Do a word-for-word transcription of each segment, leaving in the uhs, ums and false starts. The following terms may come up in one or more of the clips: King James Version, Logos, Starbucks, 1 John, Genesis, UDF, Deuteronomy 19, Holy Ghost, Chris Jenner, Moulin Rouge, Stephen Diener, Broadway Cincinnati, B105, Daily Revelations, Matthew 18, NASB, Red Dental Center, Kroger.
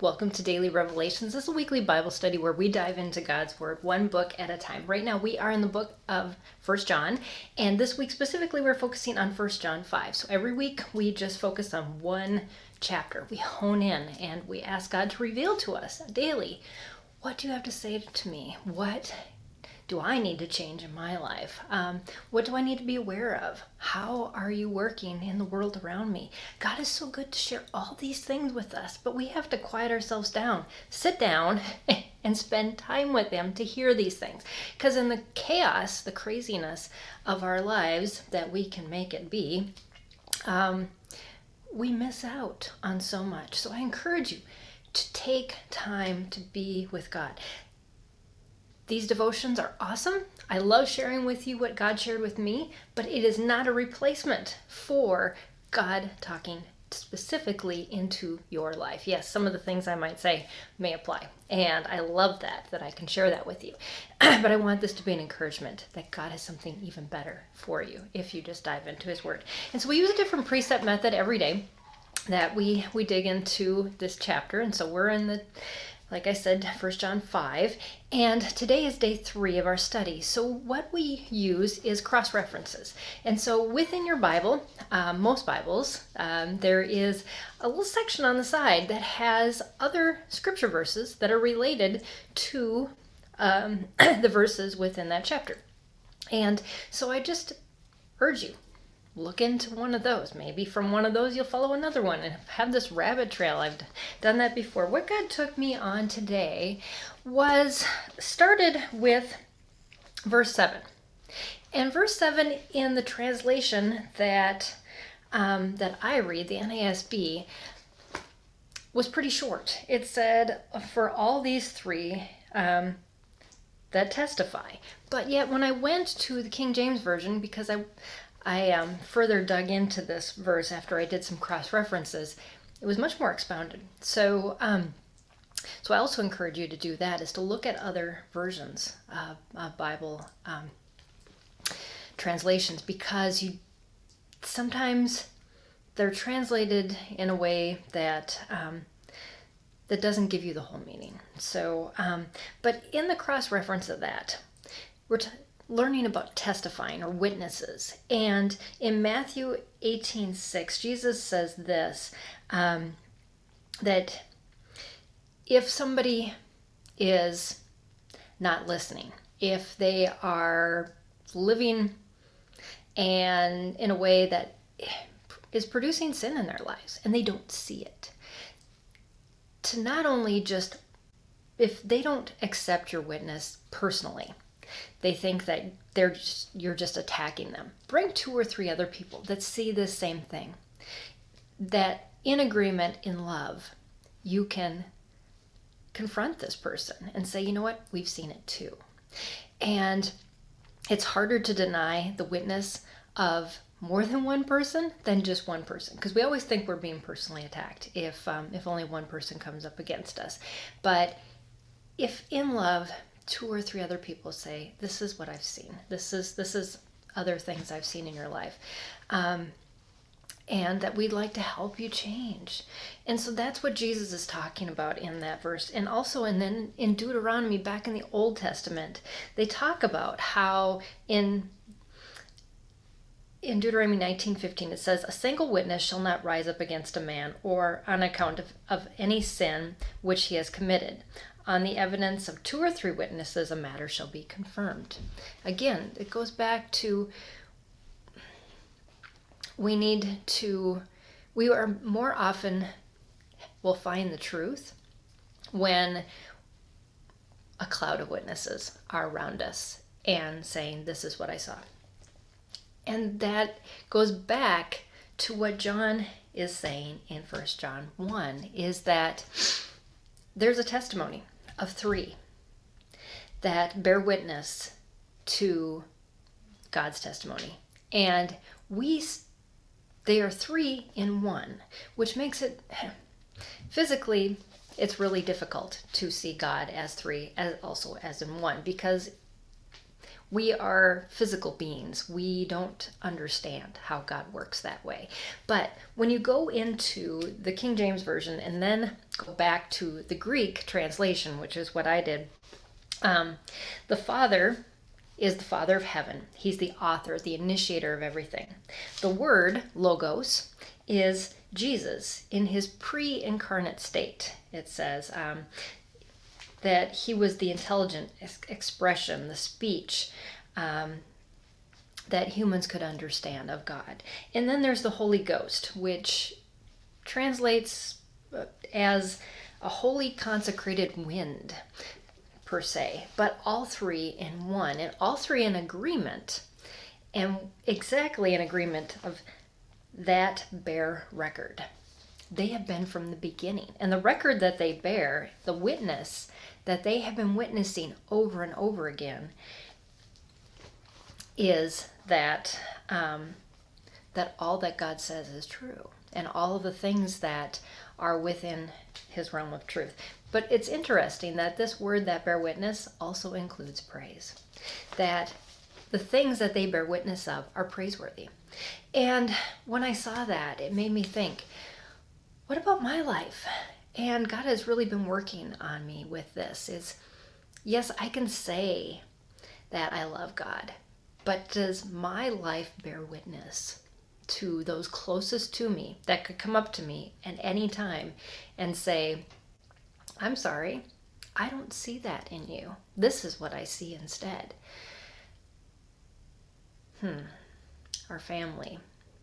Welcome to Daily Revelations. This is a weekly Bible study where we dive into God's Word one book at a time. Right now we are in the book of First John, and this week specifically we're focusing on First John five. So every week we just focus on one chapter. We hone in and we ask God to reveal to us daily, what do you have to say to me? What do I need to change in my life? Um, what do I need to be aware of? How are you working in the world around me? God is so good to share all these things with us, but we have to quiet ourselves down, sit down, and spend time with Him to hear these things. Because in the chaos, the craziness of our lives that we can make it be, um, we miss out on so much. So I encourage you to take time to be with God. These devotions are awesome. I love sharing with you what God shared with me, but it is not a replacement for God talking specifically into your life. Yes, some of the things I might say may apply, and I love that, that I can share that with you. But I want this to be an encouragement that God has something even better for you if you just dive into His Word. And so we use a different precept method every day that we, we dig into this chapter, and so we're in the Like I said, First John five, and today is day three of our study. So what we use is cross-references. And so within your Bible, um, most Bibles, um, there is a little section on the side that has other scripture verses that are related to um, the verses within that chapter. And so I just urge you, look into one of those. Maybe from one of those you'll follow another one and have this rabbit trail. I've done that before. What God took me on today was started with verse seven. And verse seven in the translation that um, that I read, the N A S B, was pretty short. It said, for all these three um, that testify. But yet when I went to the King James Version, because I I um, further dug into this verse after I did some cross-references, it was much more expounded. So um, so I also encourage you to do that, is to look at other versions of uh, Bible um, translations, because you sometimes they're translated in a way that um, that doesn't give you the whole meaning. So, um, but in the cross-reference of that, we're t- learning about testifying or witnesses. And in Matthew eighteen six, Jesus says this, um, that if somebody is not listening, if they are living and in a way that is producing sin in their lives and they don't see it, to not only just, if they don't accept your witness personally, they think that they're just, you're just attacking them. Bring two or three other people that see this same thing, that in agreement, in love, you can confront this person and say, you know what, we've seen it too. And it's harder to deny the witness of more than one person than just one person, because we always think we're being personally attacked if um, if only one person comes up against us. But if in love, two or three other people say, this is what I've seen. This is this is other things I've seen in your life. Um, and that we'd like to help you change. And so that's what Jesus is talking about in that verse. And also in, then in Deuteronomy, back in the Old Testament, they talk about how in in Deuteronomy nineteen fifteen, it says, a single witness shall not rise up against a man or on account of, of any sin which he has committed. On the evidence of two or three witnesses, a matter shall be confirmed. Again, it goes back to, we need to, we are more often will find the truth when a cloud of witnesses are around us and saying, this is what I saw. And that goes back to what John is saying in First John one, is that there's a testimony of three that bear witness to God's testimony. And we, they are three in one, which makes it, physically, it's really difficult to see God as three, as also as in one, because We are physical beings. We don't understand how God works that way. But when you go into the King James Version and then go back to the Greek translation, which is what I did, um, the Father is the Father of heaven. He's the author, the initiator of everything. The word, logos, is Jesus in his pre-incarnate state. It says um, that he was the intelligent ex- expression, the speech um, that humans could understand of God. And then there's the Holy Ghost, which translates as a holy consecrated wind, per se, but all three in one, and all three in agreement, and exactly in agreement of that bear record. They have been from the beginning, and the record that they bear, the witness that they have been witnessing over and over again, is that um, that all that God says is true, and all of the things that are within his realm of truth. But it's interesting that this word, that bear witness, also includes praise. That the things that they bear witness of are praiseworthy. And when I saw that, it made me think, what about my life? And God has really been working on me with this. Is, yes, I can say that I love God, but does my life bear witness to those closest to me that could come up to me at any time and say, I'm sorry, I don't see that in you. This is what I see instead. Hmm. Our family,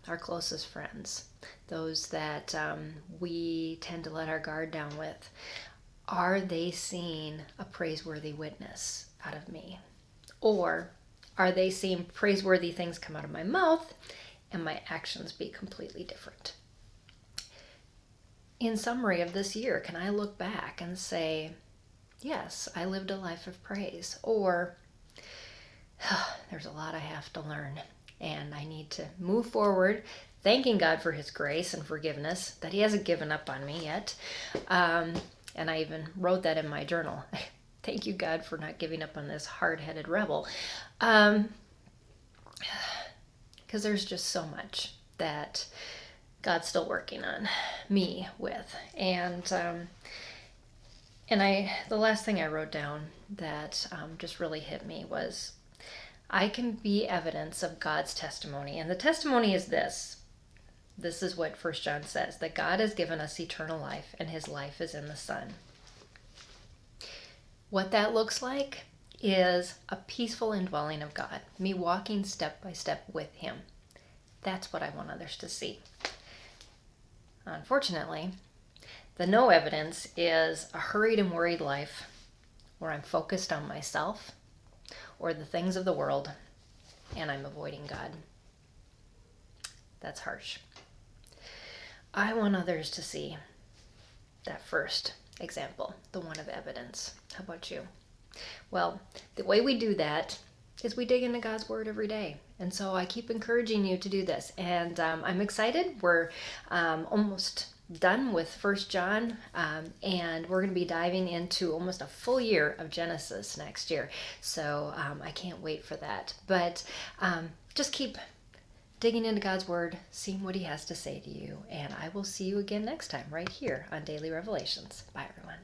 our closest friends, those that um, we tend to let our guard down with, are they seeing a praiseworthy witness out of me? Or are they seeing praiseworthy things come out of my mouth and my actions be completely different? In summary of this year, can I look back and say, yes, I lived a life of praise, or oh, there's a lot I have to learn, and I need to move forward, thanking God for his grace and forgiveness, that he hasn't given up on me yet. Um, and I even wrote that in my journal. Thank you, God, for not giving up on this hard-headed rebel. Um, because there's just so much that God's still working on me with. And um, and I the last thing I wrote down that um, just really hit me was, I can be evidence of God's testimony. And the testimony is this. This is what First John says, that God has given us eternal life, and his life is in the Son. What that looks like is a peaceful indwelling of God, me walking step by step with him. That's what I want others to see. Unfortunately, the no evidence is a hurried and worried life where I'm focused on myself or the things of the world, and I'm avoiding God. That's harsh. I want others to see that first example, the one of evidence. How about you? Well, the way we do that is we dig into God's Word every day. And so I keep encouraging you to do this. And um, I'm excited. We're um, almost done with First John, um, and we're going to be diving into almost a full year of Genesis next year. So um, I can't wait for that. But um, just keep digging into God's Word, seeing what he has to say to you. And I will see you again next time right here on Daily Revelations. Bye, everyone.